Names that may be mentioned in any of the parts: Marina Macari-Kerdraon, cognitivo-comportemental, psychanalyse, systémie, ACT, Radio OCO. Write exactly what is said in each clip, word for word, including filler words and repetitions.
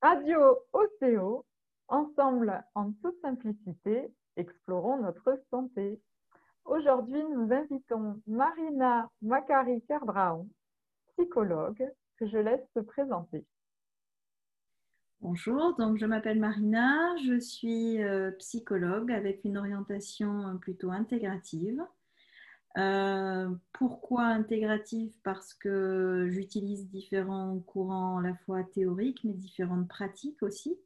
Radio O C O, ensemble en toute simplicité, explorons notre santé. Aujourd'hui, nous invitons Marina Macari-Kerdraon, psychologue, que je laisse se présenter. Bonjour, donc je m'appelle Marina, je suis psychologue avec une orientation plutôt intégrative. Euh, pourquoi intégrative? Parce que j'utilise différents courants à la fois théoriques mais différentes pratiques aussi,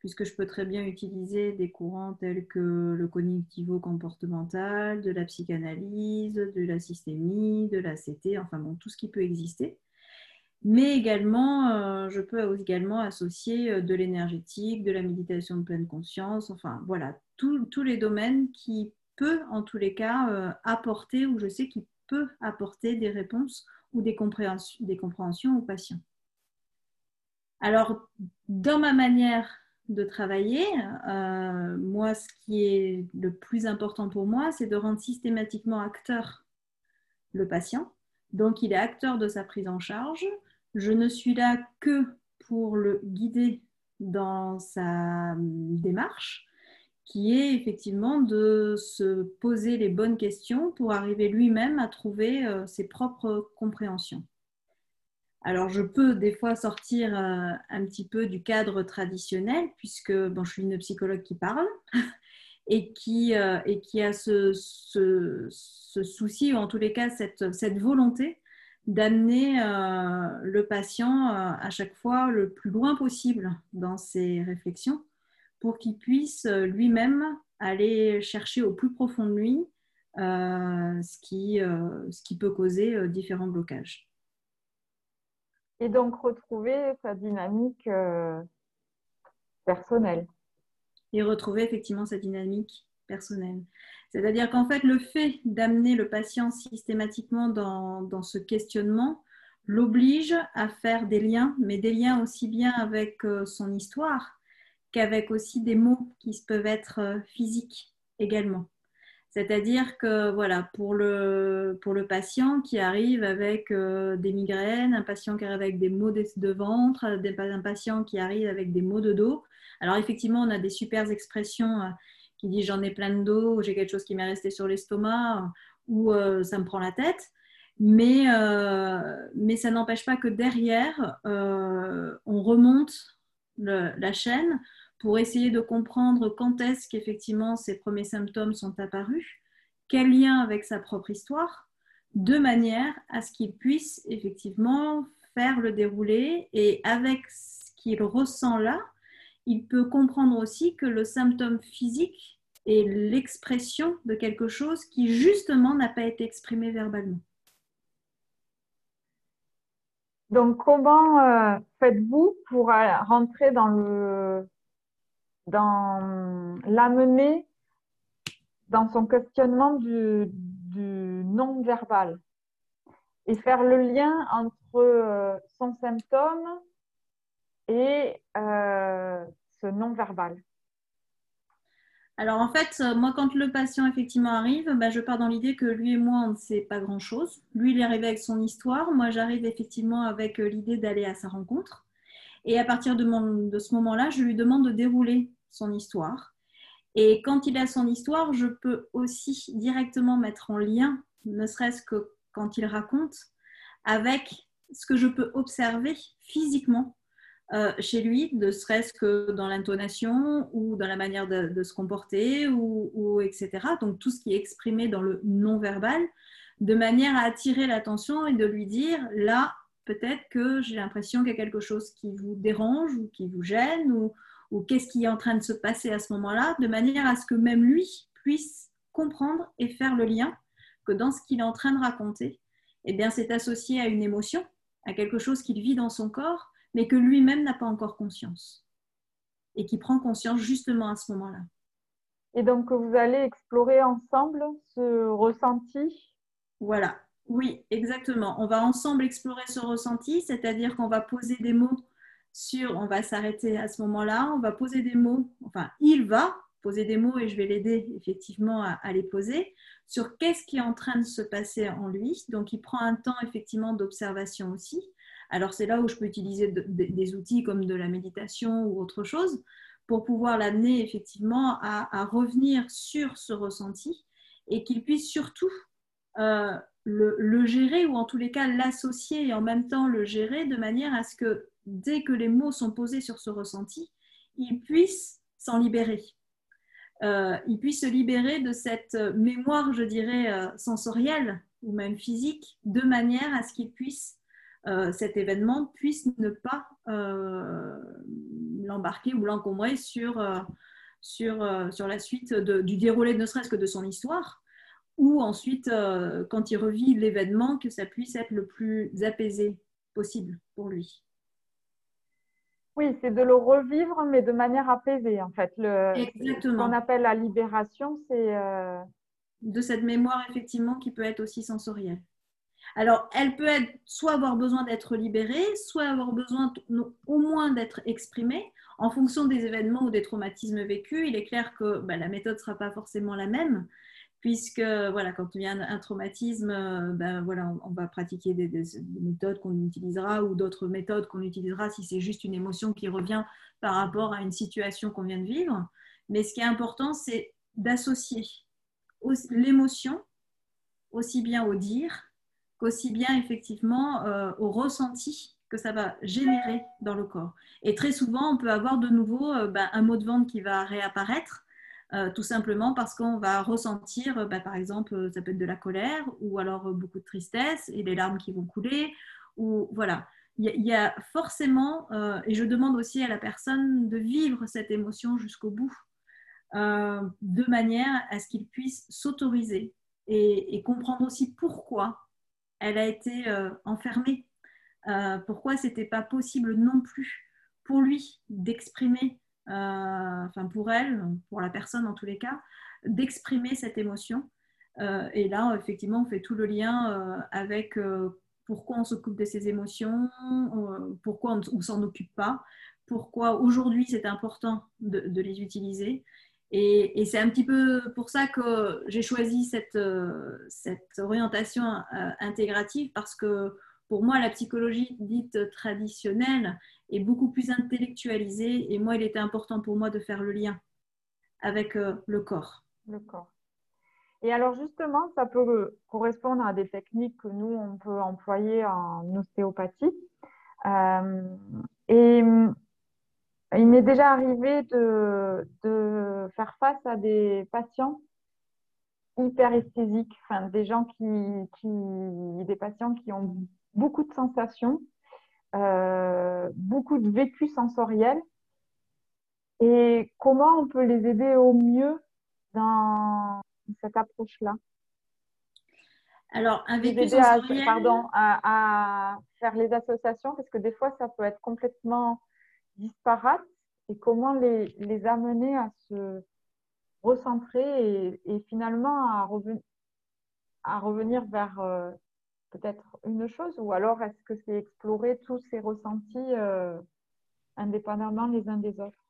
puisque je peux très bien utiliser des courants tels que le cognitivo-comportemental, de la psychanalyse, de la systémie, de l'A C T, enfin bon, tout ce qui peut exister. Mais également, euh, je peux également associer de l'énergétique, de la méditation de pleine conscience, enfin voilà, tous les domaines qui peut en tous les cas euh, apporter, ou je sais qu'il peut apporter des réponses ou des compréhensions, des compréhensions aux patients. Alors, dans ma manière de travailler, euh, moi, ce qui est le plus important pour moi, c'est de rendre systématiquement acteur le patient. Donc, il est acteur de sa prise en charge. Je ne suis là que pour le guider dans sa démarche, qui est effectivement de se poser les bonnes questions pour arriver lui-même à trouver ses propres compréhensions. Alors, je peux des fois sortir un petit peu du cadre traditionnel, puisque bon, je suis une psychologue qui parle et qui, et qui a ce, ce, ce souci, ou en tous les cas cette, cette volonté d'amener le patient à chaque fois le plus loin possible dans ses réflexions, pour qu'il puisse lui-même aller chercher au plus profond de lui euh, ce, qui, euh, ce qui peut causer euh, différents blocages. Et donc retrouver sa dynamique euh, personnelle. Et retrouver effectivement sa dynamique personnelle. C'est-à-dire qu'en fait, le fait d'amener le patient systématiquement dans, dans ce questionnement l'oblige à faire des liens, mais des liens aussi bien avec euh, son histoire, qu'avec aussi des mots qui peuvent être physiques également. C'est-à-dire que voilà, pour le, pour le patient qui arrive avec euh, des migraines, un patient qui arrive avec des maux de, de ventre, des, un patient qui arrive avec des maux de dos. Alors effectivement, on a des super expressions euh, qui disent « j'en ai plein de dos » ou « j'ai quelque chose qui m'est resté sur l'estomac » ou euh, « ça me prend la tête ». Mais, euh, mais ça n'empêche pas que derrière, euh, on remonte le, la chaîne pour essayer de comprendre quand est-ce qu'effectivement ces premiers symptômes sont apparus, quel lien avec sa propre histoire, de manière à ce qu'il puisse effectivement faire le déroulé, et avec ce qu'il ressent là, il peut comprendre aussi que le symptôme physique est l'expression de quelque chose qui justement n'a pas été exprimé verbalement. Donc comment euh, faites-vous pour euh, rentrer dans le... dans l'amener dans son questionnement du, du non-verbal et faire le lien entre son symptôme et euh, ce non-verbal? Alors en fait, moi quand le patient effectivement arrive, ben, je pars dans l'idée que lui et moi on ne sait pas grand-chose. Lui il est arrivé avec son histoire, moi j'arrive effectivement avec l'idée d'aller à sa rencontre. Et à partir de, mon, de ce moment-là, je lui demande de dérouler son histoire. Et quand il a son histoire, je peux aussi directement mettre en lien, ne serait-ce que quand il raconte, avec ce que je peux observer physiquement euh, chez lui, ne serait-ce que dans l'intonation ou dans la manière de, de se comporter, ou, ou et cetera. Donc tout ce qui est exprimé dans le non-verbal, de manière à attirer l'attention et de lui dire « là, peut-être que j'ai l'impression qu'il y a quelque chose qui vous dérange ou qui vous gêne, ou, ou qu'est-ce qui est en train de se passer à ce moment-là », de manière à ce que même lui puisse comprendre et faire le lien que dans ce qu'il est en train de raconter, eh bien, c'est associé à une émotion, à quelque chose qu'il vit dans son corps, mais que lui-même n'a pas encore conscience et qui prend conscience justement à ce moment-là. Et donc, vous allez explorer ensemble ce ressenti ? Voilà. Oui, exactement. On va ensemble explorer ce ressenti, c'est-à-dire qu'on va poser des mots sur, on va s'arrêter à ce moment-là, on va poser des mots, enfin il va poser des mots et je vais l'aider effectivement à, à les poser, sur qu'est-ce qui est en train de se passer en lui. Donc il prend un temps effectivement d'observation aussi, Alors c'est là où je peux utiliser de, de, des outils comme de la méditation ou autre chose pour pouvoir l'amener effectivement à, à revenir sur ce ressenti et qu'il puisse surtout euh, le, le gérer, ou en tous les cas l'associer et en même temps le gérer, de manière à ce que dès que les mots sont posés sur ce ressenti, il puisse s'en libérer. Euh, il puisse se libérer de cette mémoire, je dirais, euh, sensorielle ou même physique, de manière à ce qu'il puisse, euh, cet événement puisse ne pas euh, l'embarquer ou l'encombrer sur, euh, sur, euh, sur la suite de, du déroulé, ne serait-ce que de son histoire, ou ensuite, euh, quand il revit l'événement, que ça puisse être le plus apaisé possible pour lui. Oui, c'est de le revivre, mais de manière apaisée, en fait. Le, Exactement. Ce qu'on appelle la libération, c'est... Euh... de cette mémoire, effectivement, qui peut être aussi sensorielle. Alors, elle peut être, soit avoir besoin d'être libérée, soit avoir besoin non, au moins d'être exprimée. En fonction des événements ou des traumatismes vécus, il est clair que ben, la méthode ne sera pas forcément la même, puisque voilà, quand il y a un, un traumatisme, ben, voilà, on, on va pratiquer des, des, des méthodes qu'on utilisera, ou d'autres méthodes qu'on utilisera si c'est juste une émotion qui revient par rapport à une situation qu'on vient de vivre. Mais ce qui est important, c'est d'associer l'émotion aussi bien au dire qu'aussi bien effectivement euh, au ressenti que ça va générer dans le corps. Et très souvent, on peut avoir de nouveau euh, ben, un mot de ventre qui va réapparaître, Euh, tout simplement parce qu'on va ressentir, bah, par exemple, ça peut être de la colère, ou alors beaucoup de tristesse et des larmes qui vont couler, ou voilà. Il y, y a forcément, euh, et je demande aussi à la personne de vivre cette émotion jusqu'au bout, euh, de manière à ce qu'il puisse s'autoriser et, et comprendre aussi pourquoi elle a été euh, enfermée, euh, pourquoi c'était pas possible non plus pour lui d'exprimer, Euh, enfin pour elle, pour la personne en tous les cas, d'exprimer cette émotion. Euh, et là, effectivement, on fait tout le lien euh, avec euh, pourquoi on s'occupe de ces émotions, euh, pourquoi on ne s'en occupe pas, pourquoi aujourd'hui c'est important de, de les utiliser. Et, et c'est un petit peu pour ça que j'ai choisi cette, euh, cette orientation euh, intégrative, parce que pour moi, la psychologie dite traditionnelle est beaucoup plus intellectualisée, et moi, il était important pour moi de faire le lien avec euh, le corps. Le corps. Et alors justement, ça peut correspondre à des techniques que nous, on peut employer en ostéopathie. Euh, et il m'est déjà arrivé de, de faire face à des patients hyperesthésiques, enfin, des gens qui, qui, des patients qui ont beaucoup de sensations, euh, beaucoup de vécu sensoriel, et comment on peut les aider au mieux dans cette approche-là? Alors, un vécu sensoriel... À, pardon, à, à faire les associations, parce que des fois, ça peut être complètement disparate, et comment les, les amener à se recentrer et, et finalement à, reven, à revenir vers... Euh, peut-être une chose, ou alors est-ce que c'est explorer tous ces ressentis euh, indépendamment les uns des autres?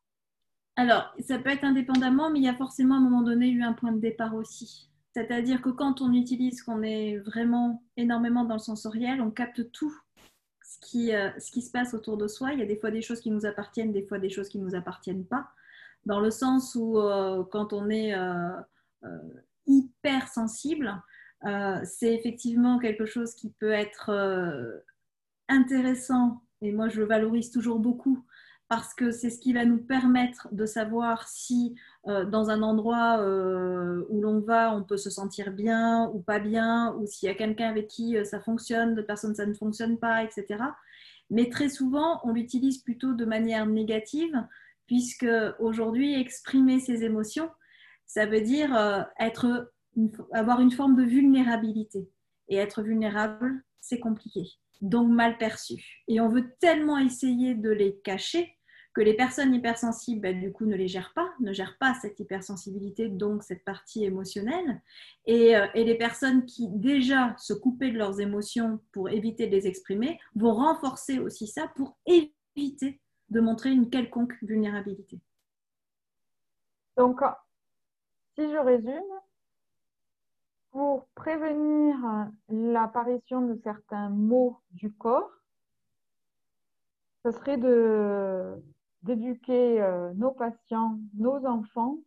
Alors, ça peut être indépendamment, mais il y a forcément à un moment donné eu un point de départ aussi. C'est-à-dire que quand on utilise, qu'on est vraiment énormément dans le sensoriel, on capte tout ce qui, euh, ce qui se passe autour de soi. Il y a des fois des choses qui nous appartiennent, des fois des choses qui ne nous appartiennent pas, dans le sens où euh, quand on est euh, euh, hyper sensible, Euh, c'est effectivement quelque chose qui peut être euh, intéressant, et moi je le valorise toujours beaucoup, parce que c'est ce qui va nous permettre de savoir si euh, dans un endroit euh, où l'on va, on peut se sentir bien ou pas bien, ou s'il y a quelqu'un avec qui euh, ça fonctionne, d'autres personnes ça ne fonctionne pas, et cetera. Mais très souvent, on l'utilise plutôt de manière négative, puisque aujourd'hui, exprimer ses émotions, ça veut dire euh, être... avoir une forme de vulnérabilité, et être vulnérable, c'est compliqué, donc mal perçu, et on veut tellement essayer de les cacher que les personnes hypersensibles, ben, du coup ne les gèrent pas ne gèrent pas cette hypersensibilité, donc cette partie émotionnelle, et, et les personnes qui déjà se coupaient de leurs émotions pour éviter de les exprimer vont renforcer aussi ça pour éviter de montrer une quelconque vulnérabilité. Donc si je résume, pour prévenir l'apparition de certains maux du corps, ce serait de, d'éduquer euh, nos patients, nos enfants,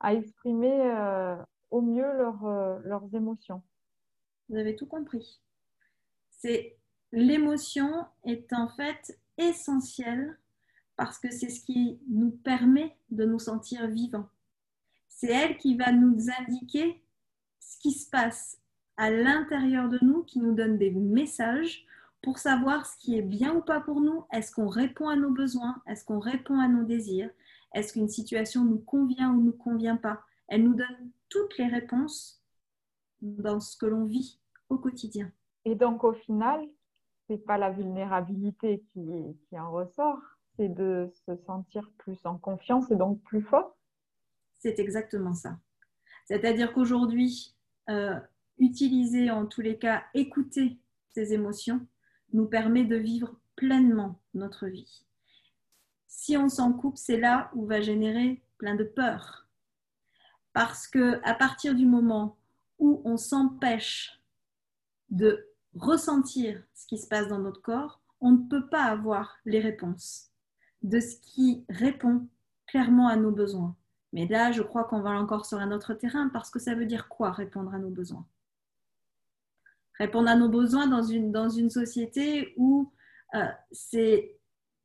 à exprimer euh, au mieux leur, euh, leurs émotions. Vous avez tout compris. C'est, l'émotion est en fait essentielle parce que c'est ce qui nous permet de nous sentir vivants. C'est elle qui va nous indiquer ce qui se passe à l'intérieur de nous, qui nous donne des messages pour savoir ce qui est bien ou pas pour nous. Est-ce qu'on répond à nos besoins? Est-ce qu'on répond à nos désirs? Est-ce qu'une situation nous convient ou ne nous convient pas? Elle nous donne toutes les réponses dans ce que l'on vit au quotidien. Et donc au final, ce n'est pas la vulnérabilité qui, qui en ressort, c'est de se sentir plus en confiance et donc plus fort. C'est exactement ça. C'est-à-dire qu'aujourd'hui, euh, utiliser, en tous les cas, écouter ces émotions, nous permet de vivre pleinement notre vie. Si on s'en coupe, c'est là où va générer plein de peurs. Parce qu'à partir du moment où on s'empêche de ressentir ce qui se passe dans notre corps, on ne peut pas avoir les réponses de ce qui répond clairement à nos besoins. Mais là, je crois qu'on va encore sur un autre terrain, parce que ça veut dire quoi, répondre à nos besoins? Répondre à nos besoins dans une, dans une société où euh, c'est,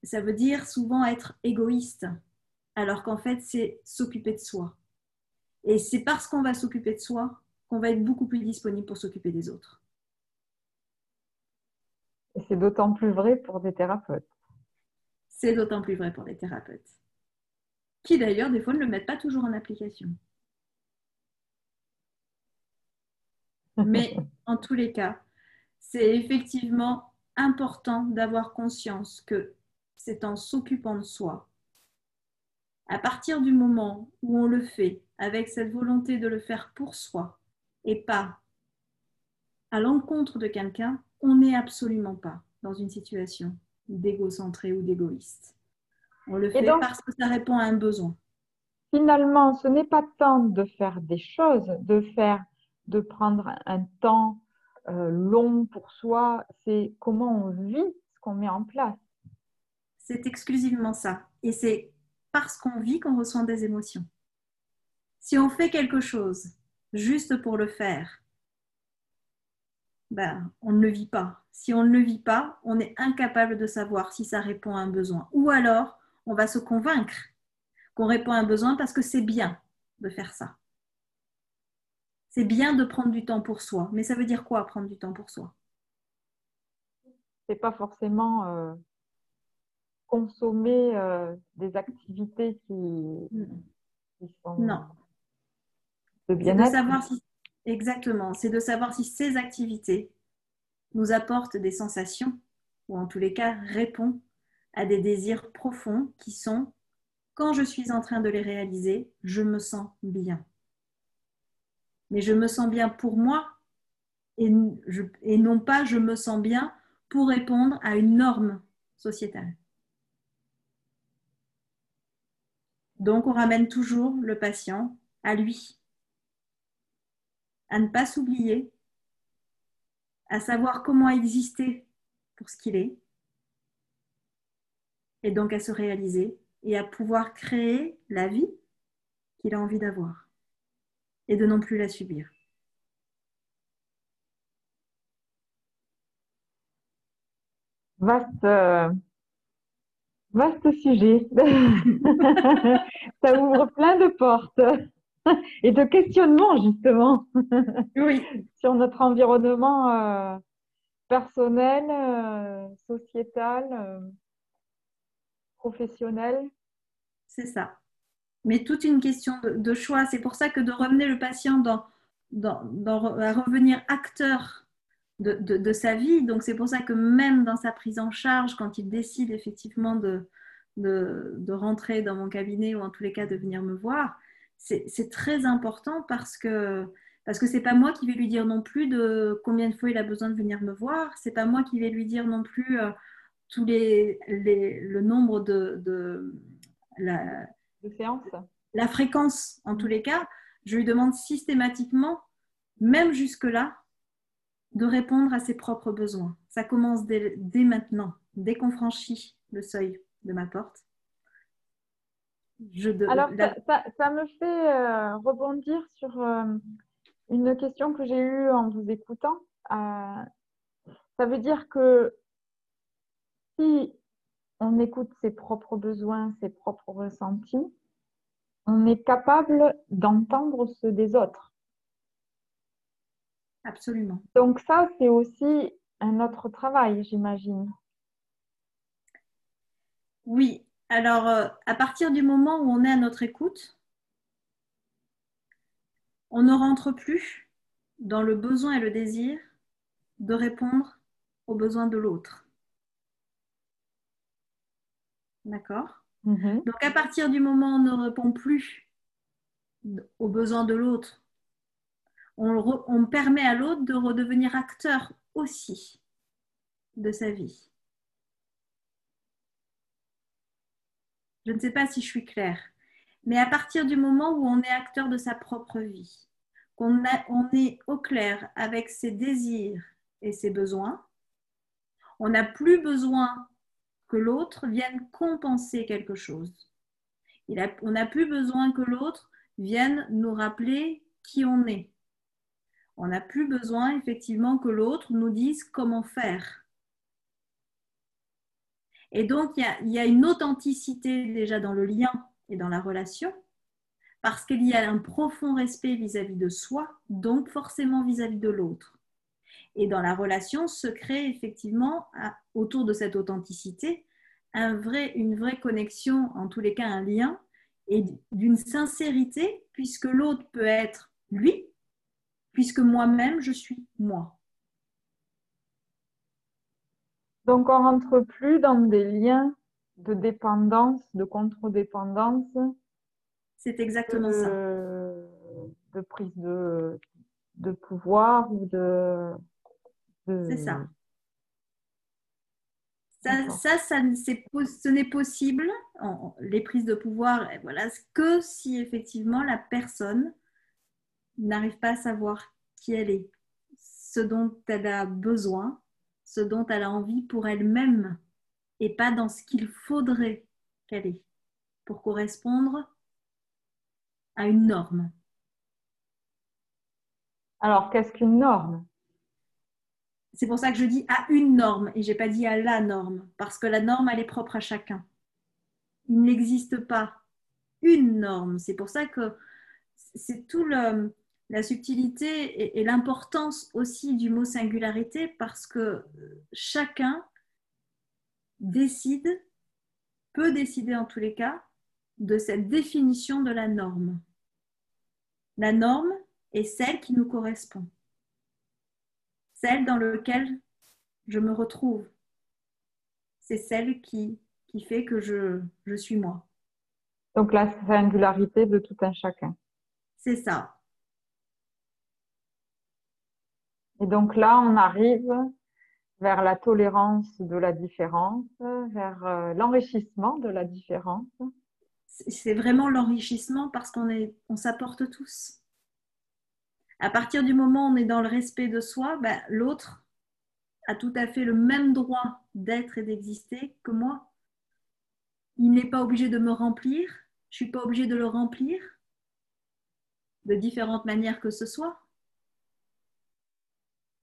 ça veut dire souvent être égoïste, alors qu'en fait, c'est s'occuper de soi. Et c'est parce qu'on va s'occuper de soi qu'on va être beaucoup plus disponible pour s'occuper des autres. Et c'est d'autant plus vrai pour des thérapeutes. C'est d'autant plus vrai pour des thérapeutes. Qui d'ailleurs, des fois, ne le mettent pas toujours en application. Mais en tous les cas, c'est effectivement important d'avoir conscience que c'est en s'occupant de soi, à partir du moment où on le fait avec cette volonté de le faire pour soi et pas à l'encontre de quelqu'un, on n'est absolument pas dans une situation d'égocentré ou d'égoïste. On le fait donc, parce que ça répond à un besoin. Finalement, ce n'est pas tant de faire des choses, de faire de prendre un temps euh, long pour soi, c'est comment on vit ce qu'on met en place. C'est exclusivement ça. Et c'est parce qu'on vit qu'on ressent des émotions. Si on fait quelque chose juste pour le faire, ben, on ne le vit pas. Si on ne le vit pas, on est incapable de savoir si ça répond à un besoin. Ou alors, on va se convaincre qu'on répond à un besoin parce que c'est bien de faire ça. C'est bien de prendre du temps pour soi. Mais ça veut dire quoi, prendre du temps pour soi? C'est pas forcément euh, consommer euh, des activités qui, qui sont non. de bien-être. C'est de savoir si, exactement. C'est de savoir si ces activités nous apportent des sensations ou en tous les cas répondent à des désirs profonds qui sont, quand je suis en train de les réaliser, je me sens bien. Mais je me sens bien pour moi et, je, et non pas je me sens bien pour répondre à une norme sociétale. Donc, on ramène toujours le patient à lui, à ne pas s'oublier, à savoir comment exister pour ce qu'il est et donc à se réaliser et à pouvoir créer la vie qu'il a envie d'avoir. Et de non plus la subir. Vaste, euh, vaste sujet. Ça ouvre plein de portes et de questionnements, justement, oui. Sur notre environnement euh, personnel, euh, sociétal, euh, professionnel. C'est ça. Mais toute une question de, de choix. C'est pour ça que de ramener le patient dans, dans, dans, à revenir acteur de, de, de sa vie. Donc, c'est pour ça que même dans sa prise en charge, quand il décide effectivement de, de, de rentrer dans mon cabinet ou en tous les cas de venir me voir, c'est, c'est très important parce que parce que c'est pas moi qui vais lui dire non plus de combien de fois il a besoin de venir me voir. C'est pas moi qui vais lui dire non plus euh, tous les, les, le nombre de... de la, de séance. La fréquence, en tous les cas, je lui demande systématiquement, même jusque-là, de répondre à ses propres besoins. Ça commence dès, dès maintenant, dès qu'on franchit le seuil de ma porte. Je de... Alors, la... ça, ça, ça me fait euh, rebondir sur euh, une question que j'ai eue en vous écoutant. Euh, ça veut dire que si on écoute ses propres besoins, ses propres ressentis, on est capable d'entendre ceux des autres. Absolument. Donc ça, c'est aussi un autre travail, j'imagine. Oui. Alors, euh, à partir du moment où on est à notre écoute, on ne rentre plus dans le besoin et le désir de répondre aux besoins de l'autre. D'accord ? Mm-hmm. Donc, à partir du moment où on ne répond plus aux besoins de l'autre, on, re- on permet à l'autre de redevenir acteur aussi de sa vie. Je ne sais pas si je suis claire, mais à partir du moment où on est acteur de sa propre vie, qu'on a, on est au clair avec ses désirs et ses besoins, on n'a plus besoin que l'autre vienne compenser quelque chose. Il a, on n'a plus besoin que l'autre vienne nous rappeler qui on est. On n'a plus besoin effectivement que l'autre nous dise comment faire. Et donc, il y a, il y a une authenticité déjà dans le lien et dans la relation, parce qu'il y a un profond respect vis-à-vis de soi, donc forcément vis-à-vis de l'autre. Et dans la relation se crée effectivement, autour de cette authenticité, un vrai, une vraie connexion, en tous les cas un lien, et d'une sincérité, puisque l'autre peut être lui, puisque moi-même je suis moi. Donc, on ne rentre plus dans des liens de dépendance, de contre-dépendance. C'est exactement de, ça. De prise de, de pouvoir ou de, de... C'est ça. Ça, ça, ça c'est, ce n'est possible, en, les prises de pouvoir, voilà, que si effectivement la personne n'arrive pas à savoir qui elle est, ce dont elle a besoin, ce dont elle a envie pour elle-même et pas dans ce qu'il faudrait qu'elle ait pour correspondre à une norme. Alors, qu'est-ce qu'une norme ? C'est pour ça que je dis à une norme et je n'ai pas dit à la norme, parce que la norme, elle est propre à chacun. Il n'existe pas une norme. C'est pour ça que c'est tout le... la subtilité et l'importance aussi du mot singularité, parce que chacun décide, peut décider en tous les cas, de cette définition de la norme. La norme est celle qui nous correspond, celle dans laquelle je me retrouve. C'est celle qui, qui fait que je, je suis moi. Donc la singularité de tout un chacun. C'est ça. Et donc là, on arrive vers la tolérance de la différence, vers l'enrichissement de la différence. C'est vraiment l'enrichissement parce qu'on est, on s'apporte tous. À partir du moment où on est dans le respect de soi, ben, l'autre a tout à fait le même droit d'être et d'exister que moi. Il n'est pas obligé de me remplir, je ne suis pas obligée de le remplir de différentes manières que ce soit.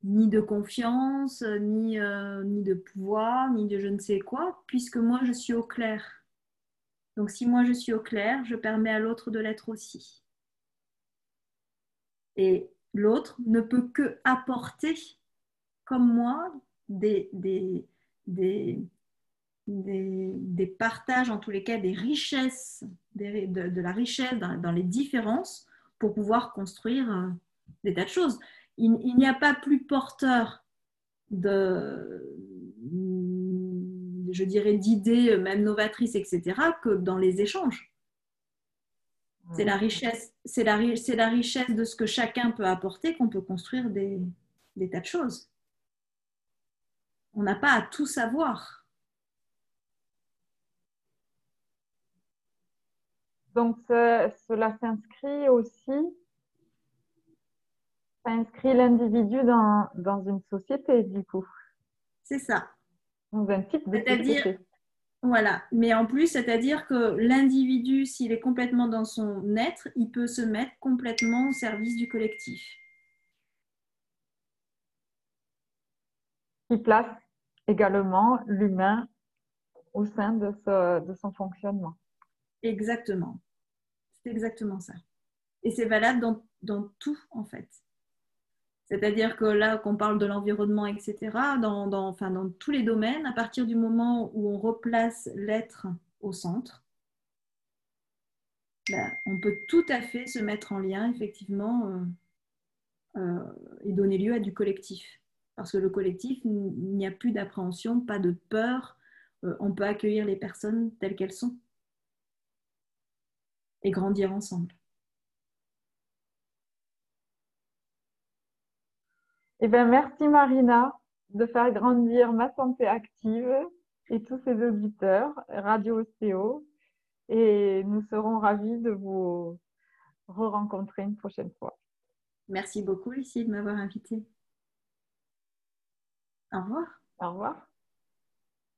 Ni de confiance, ni, euh, ni de pouvoir, ni de je ne sais quoi, puisque moi je suis au clair. Donc si moi je suis au clair, je permets à l'autre de l'être aussi. Et l'autre ne peut que apporter, comme moi, des, des, des, des, des partages, en tous les cas des richesses, des, de, de la richesse dans, dans les différences, pour pouvoir construire euh, des tas de choses. Il n'y a pas plus porteur de, je dirais, d'idées, même novatrices, et cetera, que dans les échanges. C'est la richesse, c'est la, c'est la richesse de ce que chacun peut apporter qu'on peut construire des, des tas de choses. On n'a pas à tout savoir. Donc, ce, cela s'inscrit aussi Ça inscrit l'individu dans, dans une société, du coup. C'est ça. Dans un type de société. Voilà, mais en plus, c'est-à-dire que l'individu, s'il est complètement dans son être, il peut se mettre complètement au service du collectif. Qui place également l'humain au sein de, ce, de son fonctionnement. Exactement. C'est exactement ça. Et c'est valable dans, dans tout, en fait. C'est-à-dire que là, qu'on parle de l'environnement, et cetera, dans, dans, enfin, dans tous les domaines, à partir du moment où on replace l'être au centre, là, on peut tout à fait se mettre en lien, effectivement, euh, euh, et donner lieu à du collectif. Parce que le collectif, il n'y a plus d'appréhension, pas de peur. Euh, on peut accueillir les personnes telles qu'elles sont et grandir ensemble. Eh bien, merci Marina de faire grandir Ma Santé Active et tous ses auditeurs, Radio O C O. Et nous serons ravis de vous re-rencontrer une prochaine fois. Merci beaucoup, Lucie, de m'avoir invitée. Au revoir. Au revoir.